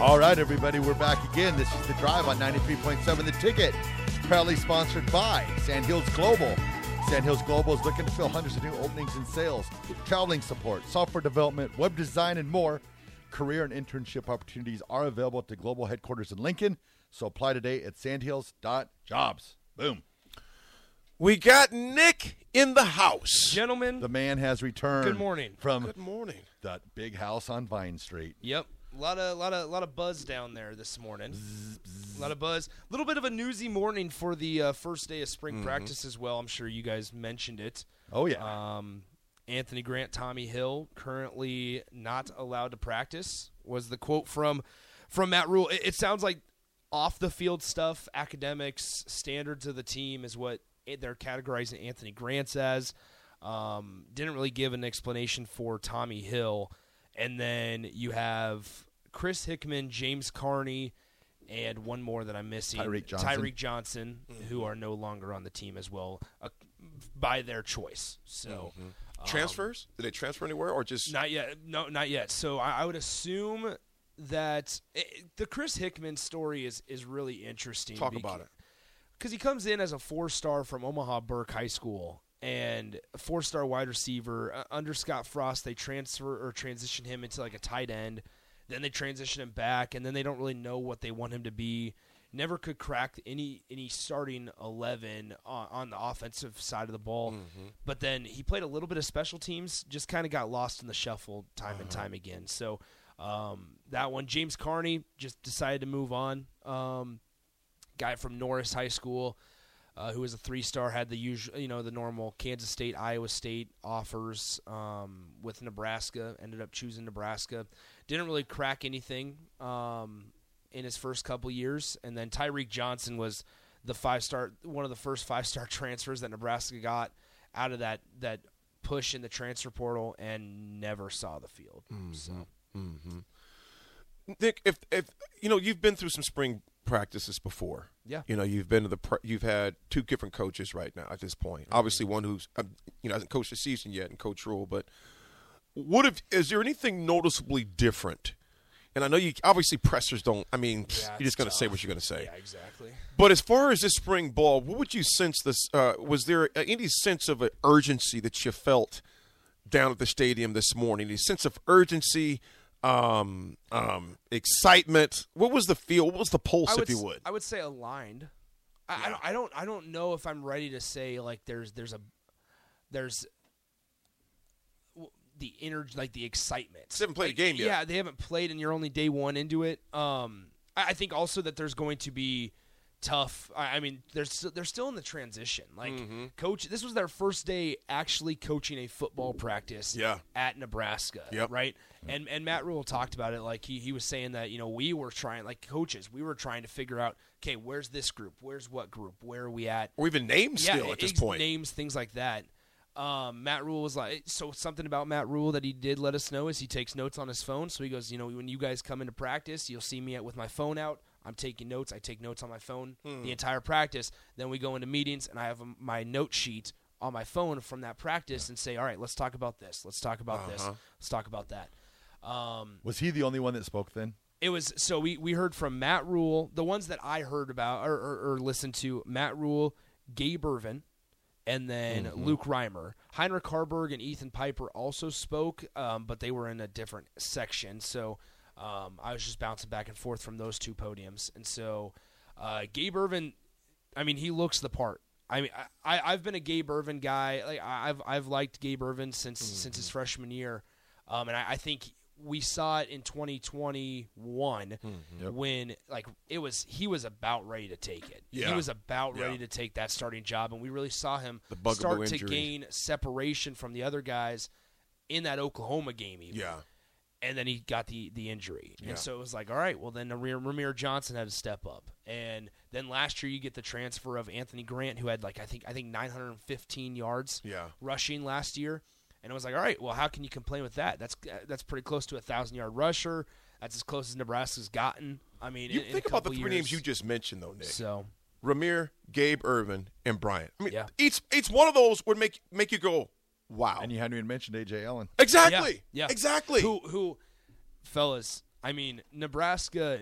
All right, everybody, we're back again. This is The Drive on 93.7 The Ticket, proudly sponsored by Sandhills Global. Sandhills Global is looking to fill hundreds of new openings in sales, traveling support, software development, web design, and more. Career and internship opportunities are available at the global headquarters in Lincoln, so apply today at sandhills.jobs. Boom. We got Nick in the house. Gentlemen. The man has returned. Good morning. Good morning. That big house on Vine Street. Yep. A lot of buzz down there this morning. A lot of buzz. A little bit of a newsy morning for the first day of spring practice as well. I'm sure you guys mentioned it. Oh, yeah. Anthony Grant, Tommy Hill, currently not allowed to practice, was the quote from Matt Rhule. It sounds like off-the-field stuff, academics, standards of the team is what they're categorizing Anthony Grant as. Didn't really give an explanation for Tommy Hill. And then you have Chris Hickman, James Carney, and one more that I'm missing, Tyreek Johnson, who are no longer on the team as well by their choice. So transfers? Did they transfer anywhere or just not yet? No, not yet. So I would assume that the Chris Hickman story is really interesting. Talk about it, because he comes in as a 4-star from Omaha Burke High School. And a 4-star wide receiver. Under Scott Frost, they transfer or transition him into like a tight end. Then they transition him back, and then they don't really know what they want him to be. Never could crack any starting 11 on the offensive side of the ball. Mm-hmm. But then he played a little bit of special teams, just kind of got lost in the shuffle time and time again. So that one, James Carney just decided to move on. Guy from Norris High School. Who was a 3-star, had the usual, the normal Kansas State, Iowa State offers with Nebraska. Ended up choosing Nebraska. Didn't really crack anything in his first couple years. And then Tyreek Johnson was the 5-star, one of the first 5-star transfers that Nebraska got out of that push in the transfer portal, and never saw the field. Mm-hmm. So, Nick, if you've been through some spring practices before. Yeah. You've been to you've had two different coaches right now at this point. Mm-hmm. Obviously one who's hasn't coached the season yet, and Coach Rhule, but is there anything noticeably different? And I know you obviously pressers don't. You're just going to say what you're going to say. Yeah, exactly. But as far as this spring ball, what would you sense this was there any sense of urgency that you felt down at the stadium this morning? A sense of urgency, excitement. What was the feel? What was the pulse, if you would? I would say aligned. Yeah. I don't know if I'm ready to say like there's the energy, like the excitement. They haven't played a game yet. Yeah, they haven't played, and you're only day one into it. I think also that there's going to be tough. They're still in the transition. Like coach, this was their first day actually coaching a football practice at Nebraska, right? And Matt Rhule talked about it. Like he was saying that, we were trying to figure out, okay, where's this group? Where's what group? Where are we at? Or even names still at this point. Names, things like that. Matt Rhule was like, so something about Matt Rhule that he did let us know is he takes notes on his phone. So he goes, when you guys come into practice, you'll see me with my phone out. I'm taking notes. I take notes on my phone the entire practice. Then we go into meetings, and I have my note sheet on my phone from that practice and say, all right, let's talk about this. Let's talk about this. Let's talk about that. Was he the only one that spoke then? It was. So we heard from Matt Rhule. The ones that I heard about or listened to, Matt Rhule, Gabe Irvin, and then Luke Reimer. Heinrich Harburg and Ethan Piper also spoke, but they were in a different section. So – I was just bouncing back and forth from those two podiums. And so Gabe Irvin, he looks the part. I mean, I've been a Gabe Irvin guy. Like I've liked Gabe Irvin since his freshman year, and I think we saw it in 2021 when like it was he was about ready to take it. Yeah. He was about ready to take that starting job, and we really saw him start to gain separation from the other guys in that Oklahoma game. Even. Yeah. And then he got the injury. Yeah. And so it was like, all right, well, then Rahmir Johnson had to step up. And then last year you get the transfer of Anthony Grant, who had, like, I think 915 yards rushing last year. And it was like, all right, well, how can you complain with that? That's pretty close to a 1,000-yard rusher. That's as close as Nebraska's gotten. I mean, you think about the three names you just mentioned, though, Nick. So Rahmir, Gabe Irvin, and Bryant. I mean, each one of those would make you go, wow. And you hadn't even mentioned A.J. Allen. Exactly. Yeah. Exactly. Who, fellas, I mean, Nebraska,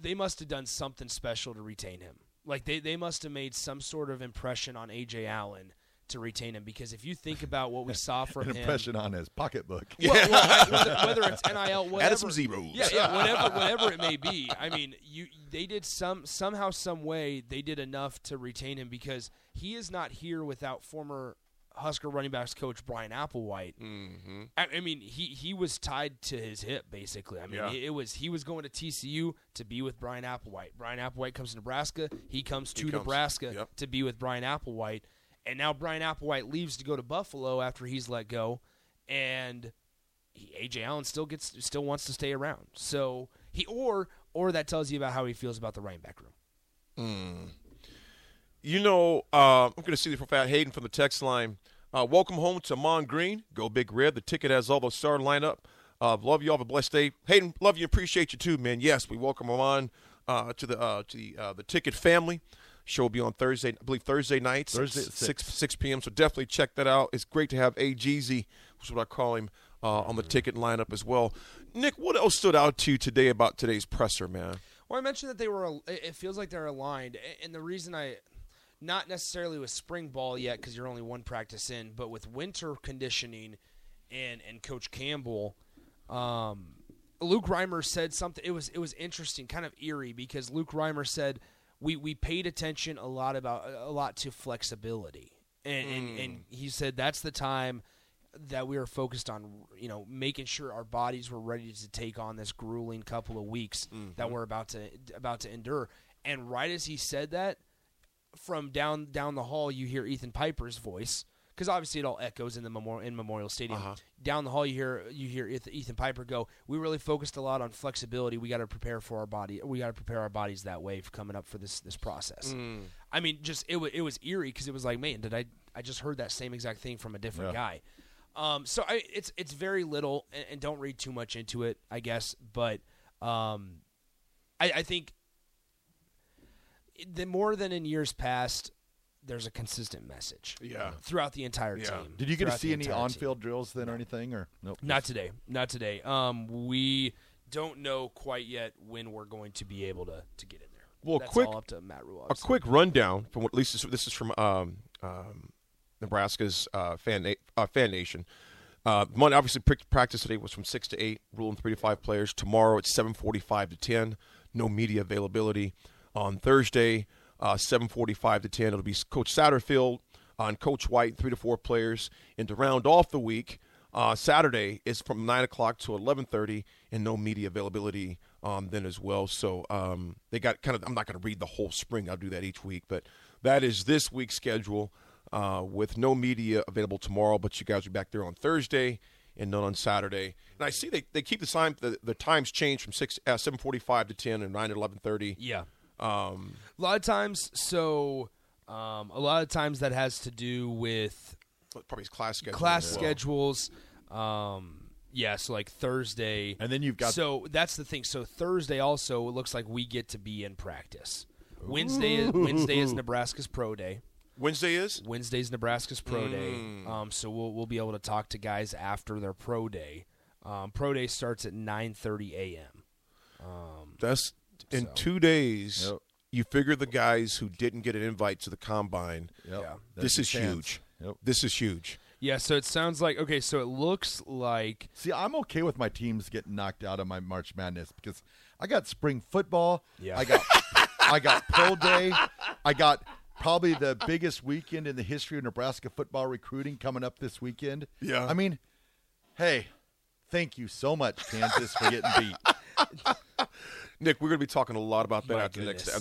they must have done something special to retain him. Like, they must have made some sort of impression on A.J. Allen to retain him. Because if you think about what we saw from him. An impression on his pocketbook. Well, whether it's NIL, whatever. Add some zeros. Yeah, whatever it may be. I mean, they did somehow, some way, they did enough to retain him. Because he is not here without former Husker running backs coach Brian Applewhite. Mm-hmm. I mean, he was tied to his hip, basically. I mean, he was going to TCU to be with Brian Applewhite. Brian Applewhite comes to Nebraska. He comes to Nebraska to be with Brian Applewhite. And now Brian Applewhite leaves to go to Buffalo after he's let go. And A.J. Allen still wants to stay around. So or that tells you about how he feels about the running back room. Mm. You know, I'm going to see this profile. Hayden from the text line. Welcome home to Mon Green. Go Big Red. The ticket has all the star lineup. Love you all. Have a blessed day. Hayden, love you. Appreciate you too, man. Yes, we welcome him on to the ticket family. Show will be on Thursday, I believe Thursday nights, at 6 p.m. So definitely check that out. It's great to have AGZ, which is what I call him, on the ticket lineup as well. Nick, what else stood out to you today about today's presser, man? Well, I mentioned that it feels like they're aligned, and the reason not necessarily with spring ball yet because you're only one practice in, but with winter conditioning and Coach Campbell, Luke Reimer said something. It was interesting, kind of eerie, because Luke Reimer said we paid attention a lot to flexibility, and he said that's the time that we were focused on, you know, making sure our bodies were ready to take on this grueling couple of weeks that we're about to endure. And right as he said that, from down the hall, you hear Ethan Piper's voice, because obviously it all echoes in the Memorial Stadium. Uh-huh. Down the hall, you hear Ethan Piper go, "We really focused a lot on flexibility. We got to prepare for our body. We got to prepare our bodies that way for coming up for this process." Mm. I mean, just it was eerie because it was like, man, did I just heard that same exact thing from a different guy? So it's very little, and don't read too much into it, I guess. But I think, more than in years past, there's a consistent message throughout the entire team. Did you get to see any on-field drills then or anything? Or nope? Not today. We don't know quite yet when we're going to be able to get in there. Well, that's all up to Matt Rhule. A quick rundown, from at least this is from Nebraska's Fan Nation. Monday, obviously, practice today was from 6 to 8, Rhule and 3 to 5 players. Tomorrow it's 7:45 to 10, no media availability. On Thursday, 7:45 to 10, it'll be Coach Satterfield on Coach White, 3 to 4 players. And to round off the week, Saturday is from 9 o'clock to 11:30, and no media availability then as well. So they got kind of – I'm not going to read the whole spring. I'll do that each week. But that is this week's schedule with no media available tomorrow. But you guys are back there on Thursday and none on Saturday. And I see they keep the time the times change from 7:45 to 10 and 9 to 11:30. Yeah. A lot of times, that has to do with probably class schedules. So like Thursday, and then you've got. So that's the thing. So Thursday also, it looks like we get to be in practice. Wednesday is Nebraska's pro day. Wednesday's Nebraska's pro day. So we'll be able to talk to guys after their pro day. Pro day starts at 9:30 a.m. That's. In 2 days, you figure the guys who didn't get an invite to the combine. Yep. Yeah, this is huge. Yep. This is huge. Yeah, so it sounds like – okay, so it looks like – see, I'm okay with my teams getting knocked out of my March Madness because I got spring football. Yeah. I got pro day. I got probably the biggest weekend in the history of Nebraska football recruiting coming up this weekend. Yeah. I mean, hey, thank you so much, Kansas, for getting beat. Nick, we're going to be talking a lot about that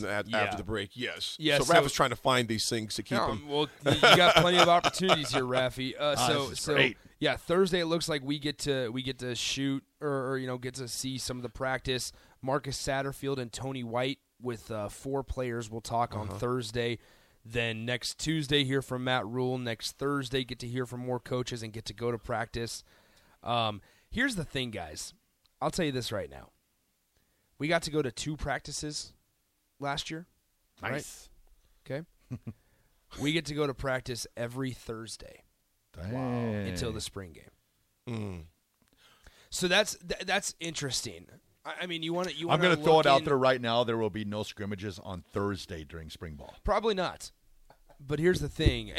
after the break. Yes. So Raff is trying to find these things to keep them. Well, you got plenty of opportunities here, Raffy. This is great. Yeah, Thursday it looks like we get to shoot or get to see some of the practice. Marcus Satterfield and Tony White with four players we'll talk on Thursday. Then next Tuesday hear from Matt Rhule. Next Thursday get to hear from more coaches and get to go to practice. Here's the thing, guys. I'll tell you this right now. We got to go to two practices last year. Nice. Right? Okay. We get to go to practice every Thursday. Wow. Until the spring game. Mm. So that's interesting. I mean, I'm going to throw it out there right now. There will be no scrimmages on Thursday during spring ball. Probably not. But here's the thing,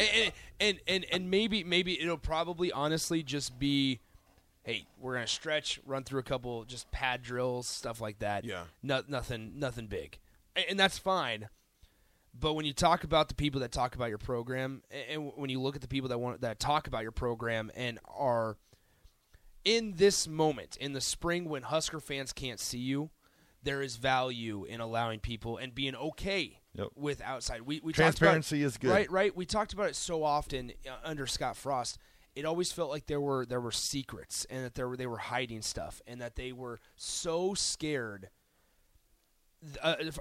and maybe it'll probably honestly just be, hey, we're going to stretch, run through a couple just pad drills, stuff like that. Yeah. Nothing big, and that's fine. But when you talk about the people that talk about your program, and when you look at the people that talk about your program and are in this moment, in the spring when Husker fans can't see you, there is value in allowing people and being okay with outside. We Transparency is good. Right. We talked about it so often under Scott Frost. It always felt like there were secrets and that they were hiding stuff and that they were so scared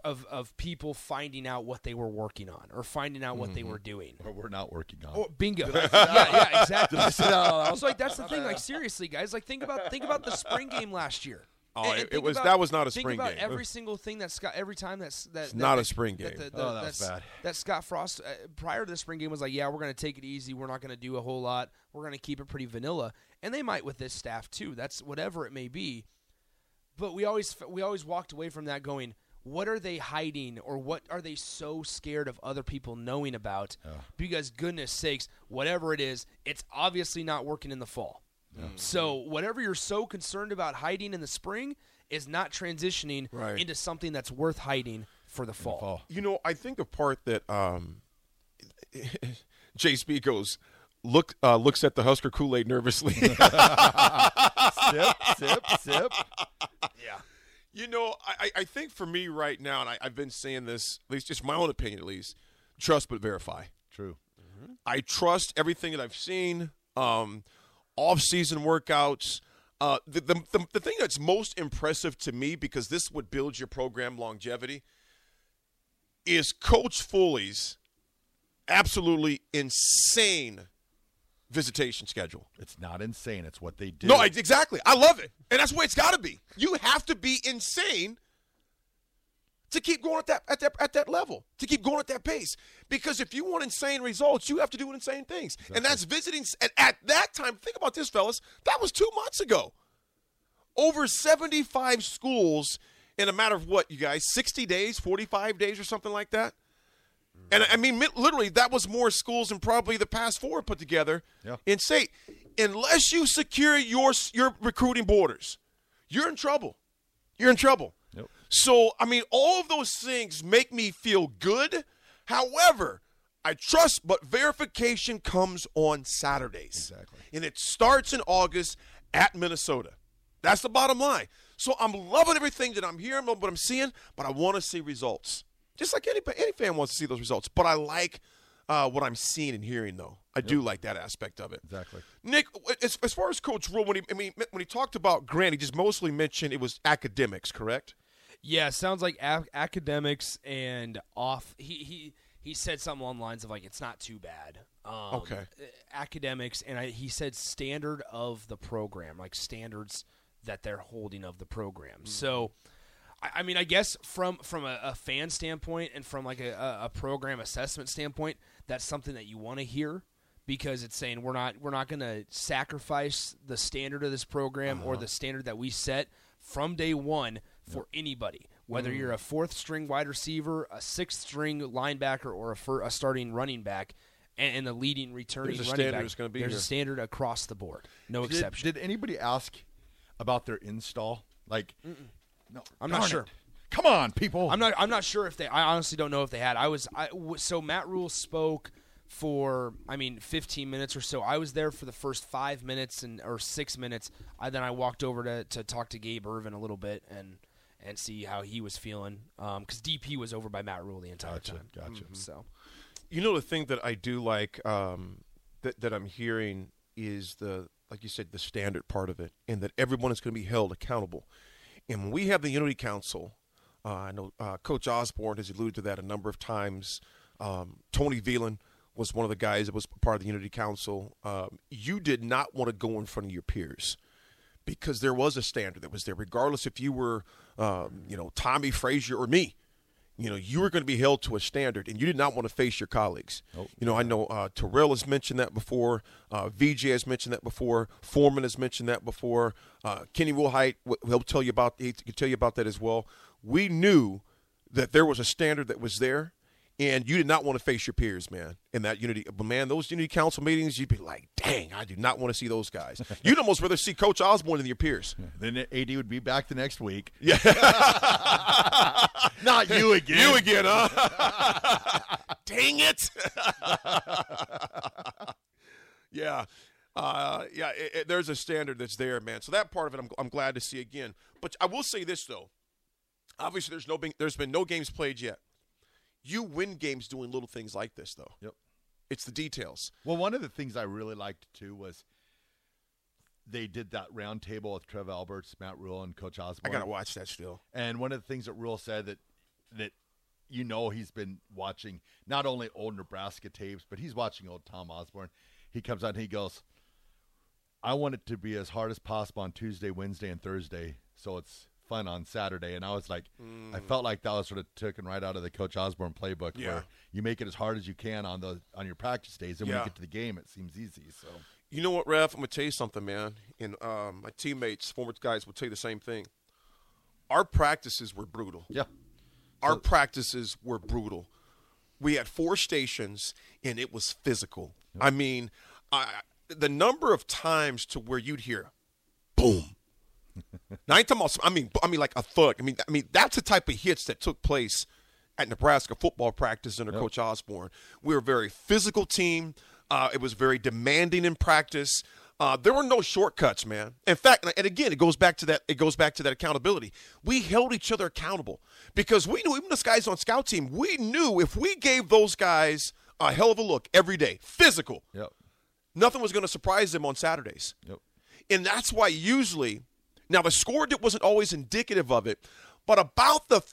of people finding out what they were working on or finding out what they were doing. Or we're not working on. Oh, bingo. Yeah, exactly. I was like, that's the thing. Like, seriously, guys, like think about the spring game last year. Oh, and that was not a spring game. Think about every single thing that Scott, every time that's not a spring game. That's bad. That Scott Frost, prior to the spring game, was like, yeah, we're going to take it easy. We're not going to do a whole lot. We're going to keep it pretty vanilla. And they might with this staff too. That's whatever it may be. But we always walked away from that going, what are they hiding or what are they so scared of other people knowing about? Oh. Because goodness sakes, whatever it is, it's obviously not working in the fall. Yeah. So whatever you're so concerned about hiding in the spring is not transitioning into something that's worth hiding for the fall. You know, I think the part that Jay Spicos looks at the Husker Kool-Aid nervously. Sip. Yeah. You know, I think for me right now, and I've been saying this, at least just my own opinion at least, trust but verify. True. Mm-hmm. I trust everything that I've seen, off-season workouts. The thing that's most impressive to me, because this would build your program longevity, is Coach Foley's absolutely insane visitation schedule. It's not insane. It's what they do. No, exactly. I love it. And that's the way it's got to be. You have to be insane to keep going at that level, to keep going at that pace. Because if you want insane results, you have to do insane things. Exactly. And that's visiting. And at that time, think about this, fellas, that was 2 months ago. Over 75 schools in a matter of what, you guys, 60 days, 45 days or something like that? And, I mean, literally, that was more schools than probably the past four put together in state. Unless you secure your recruiting borders, you're in trouble. Yep. So, I mean, all of those things make me feel good. However, I trust, but verification comes on Saturdays. Exactly. And it starts in August at Minnesota. That's the bottom line. So I'm loving everything that I'm hearing, what I'm seeing, but I want to see results. Just like any fan wants to see those results. But I like what I'm seeing and hearing, though. I do like that aspect of it. Exactly. Nick, as far as Coach Rhule, when he talked about Grant, he just mostly mentioned it was academics, correct? Yeah, sounds like academics and off. He said something along the lines of, like, it's not too bad. Okay. Academics, and he said standard of the program, like standards that they're holding of the program. Mm. So – I mean, I guess from a fan standpoint and from like a program assessment standpoint, that's something that you want to hear because it's saying we're not going to sacrifice the standard of this program or the standard that we set from day one for anybody, whether you're a fourth string wide receiver, a sixth string linebacker, or a starting running back. And the leading returning running back, there's a standard across the board, no exception. Did anybody ask about their install? Like. No, I'm not sure. Come on, people. I'm not sure if they. I honestly don't know if they had. So Matt Rhule spoke for 15 minutes or so. I was there for the first 5 minutes or 6 minutes. Then I walked over to talk to Gabe Irvin a little bit and see how he was feeling. Because DP was over by Matt Rhule the entire time. Gotcha. Mm-hmm. So, you know, the thing that I do like that I'm hearing is like you said, the standard part of it, and that everyone is going to be held accountable. And when we have the Unity Council, I know Coach Osborne has alluded to that a number of times. Tony Veland was one of the guys that was part of the Unity Council. You did not want to go in front of your peers because there was a standard that was there, regardless if you were, Tommy Frazier or me. You know, you were going to be held to a standard, and you did not want to face your colleagues. Nope. You know, I know Terrell has mentioned that before. VJ has mentioned that before. Foreman has mentioned that before. Kenny Wilhite, he'll tell you about that as well. We knew that there was a standard that was there, and you did not want to face your peers, man, in that Unity. But, man, those Unity Council meetings, you'd be like, dang, I do not want to see those guys. You'd almost rather see Coach Osborne than your peers. Then AD would be back the next week. Yeah. Not you again. You again, huh? Dang it. Yeah. Yeah, there's a standard that's there, man. So that part of it I'm glad to see again. But I will say this, though. Obviously, there's been no games played yet. You win games doing little things like this, though. Yep. It's the details. Well, one of the things I really liked, too, was they did that round table with Trev Alberts, Matt Rhule, and Coach Osborne. I got to watch that still. And one of the things that Rhule said that you know he's been watching not only old Nebraska tapes, but he's watching old Tom Osborne. He comes out and he goes, I want it to be as hard as possible on Tuesday, Wednesday, and Thursday, so it's fun on Saturday. And I was like, I felt like that was sort of taken right out of the Coach Osborne playbook, where you make it as hard as you can on your practice days, and when you get to the game it seems easy. So you know what, Ref, I'm gonna tell you something, man, and my teammates, former guys, will tell you the same thing. Our practices were brutal. We had four stations and it was physical. I mean, the number of times to where you'd hear boom. Ninth time, I mean, like a thug. I mean, that's the type of hits that took place at Nebraska football practice under Coach Osborne. We were a very physical team. It was very demanding in practice. There were no shortcuts, man. In fact, and again, it goes back to that. It goes back to that accountability. We held each other accountable because we knew, even those guys on scout team, we knew if we gave those guys a hell of a look every day, physical, nothing was going to surprise them on Saturdays. And that's why usually. Now, the score wasn't always indicative of it, but midway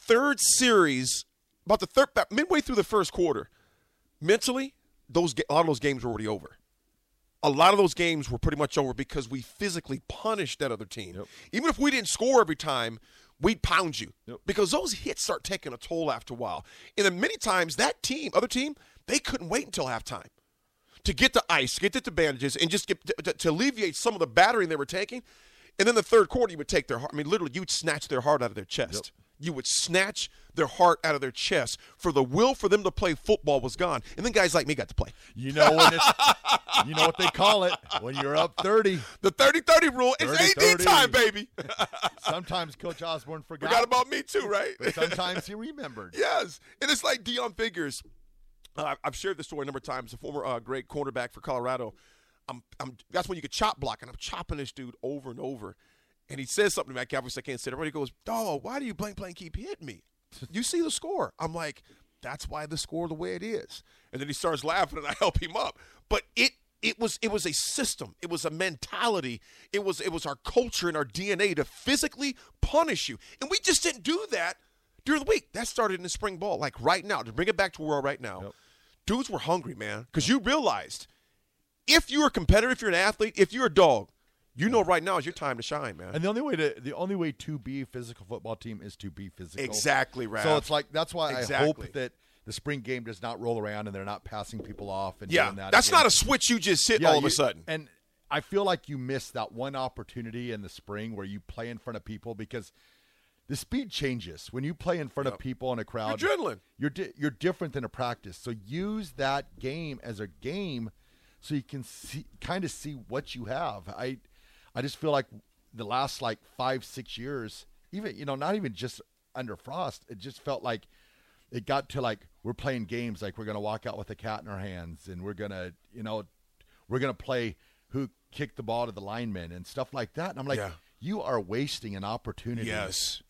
through the first quarter, mentally, a lot of those games were already over. A lot of those games were pretty much over because we physically punished that other team. Even if we didn't score every time, we'd pound you because those hits start taking a toll after a while. And then many times that other team, they couldn't wait until halftime to get the ice, get the bandages, and just get to alleviate some of the battering they were taking. And then the third quarter, you would take their heart. I mean, literally, you'd snatch their heart out of their chest. You would snatch their heart out of their chest, for the will for them to play football was gone. And then guys like me got to play. You know you know what they call it when you're up 30. The 30-30 rule. It's AD time, baby. Sometimes Coach Osborne forgot about me too, right? But sometimes he remembered. Yes, and it's like Deion Figures. I've shared this story a number of times. A former great cornerback for Colorado. That's when you could chop block, and I'm chopping this dude over and over. And he says something to me, obviously I can't say it. Everybody goes, dog, why do you blank keep hitting me? You see the score. I'm like, that's why the score the way it is. And then he starts laughing, and I help him up. But it was a system. It was a mentality. It was our culture and our DNA to physically punish you. And we just didn't do that during the week. That started in the spring ball, like right now. To bring it back to where right now, dudes were hungry, man, because you realized – if you're a competitor, if you're an athlete, if you're a dog, you know right now is your time to shine, man. And the only way to be a physical football team is to be physical. Exactly, right. So it's like that's why I hope that the spring game does not roll around and they're not passing people off and doing that. That's not a switch you just hit all of a sudden. And I feel like you missed that one opportunity in the spring where you play in front of people because the speed changes when you play in front of people in a crowd. Adrenaline. You're different than a practice. So use that game as a game. So you can kind of see what you have. I just feel like the last 5-6 years, even not even just under Frost, it just felt like it got to like we're playing games like we're going to walk out with a cat in our hands and we're going to, you know, we're going to play who kicked the ball to the linemen and stuff like that. And I'm like, you are wasting an opportunity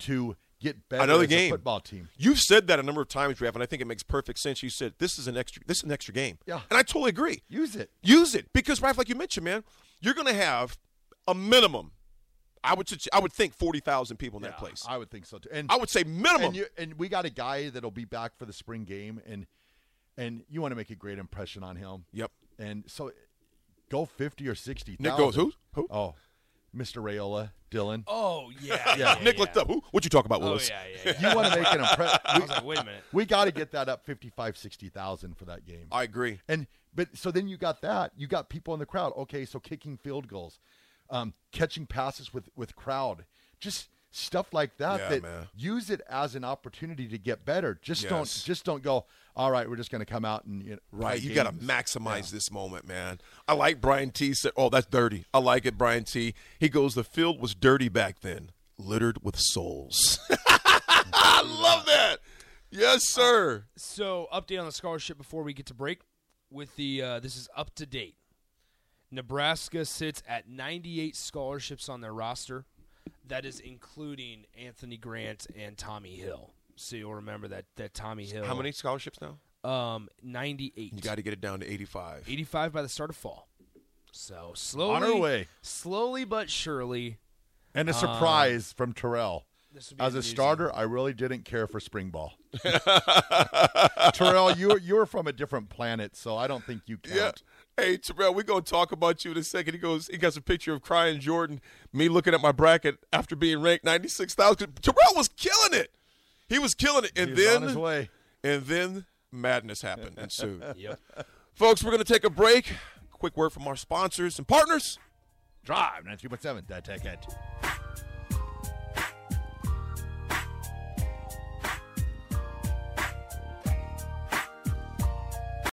to get better as a football team. You've said that a number of times, Raff, and I think it makes perfect sense. You said this is an extra game. Yeah. And I totally agree. Use it. Use it. Because, Raff, like you mentioned, man, you're going to have a minimum. I would think 40,000 people in that place. I would think so too. And I would say minimum. And we got a guy that'll be back for the spring game, and you want to make a great impression on him. Yep. And so go 50 or 60. Nick goes who? Oh, Mr. Rayola, Dylan. Oh yeah. Nick looked up. Who? What you talk about, Willis? Oh yeah. You want to make an impression? I was like, wait a minute. We got to get that up 55,000 to 60,000 for that game. I agree. But so then you got that. You got people in the crowd. Okay, so kicking field goals. Catching passes with crowd, just stuff like that. Use it as an opportunity to get better. Just don't go, all right, we're just going to come out and right. You got to maximize this moment, man. I like Brian T. said, "Oh, that's dirty." I like it, Brian T. He goes, "The field was dirty back then, littered with souls." I love that. Yes, sir. So, update on the scholarship before we get to break. With the this is up to date. Nebraska sits at 98 scholarships on their roster. That is including Anthony Grant and Tommy Hill. So you'll remember that Tommy Hill. How many scholarships now? 98. You got to get it down to 85. 85 by the start of fall. So slowly. On our way. Slowly but surely. And a surprise from Terrell. As a starter, I really didn't care for spring ball. Terrell, you're from a different planet, so I don't think you count. Yeah. Hey, Terrell, we're going to talk about you in a second. He got a picture of crying Jordan, me looking at my bracket after being ranked 96,000. Terrell was killing it. He was killing it. And then madness happened and ensued. Yep. Folks, we're going to take a break. Quick word from our sponsors and partners. Drive 93.7.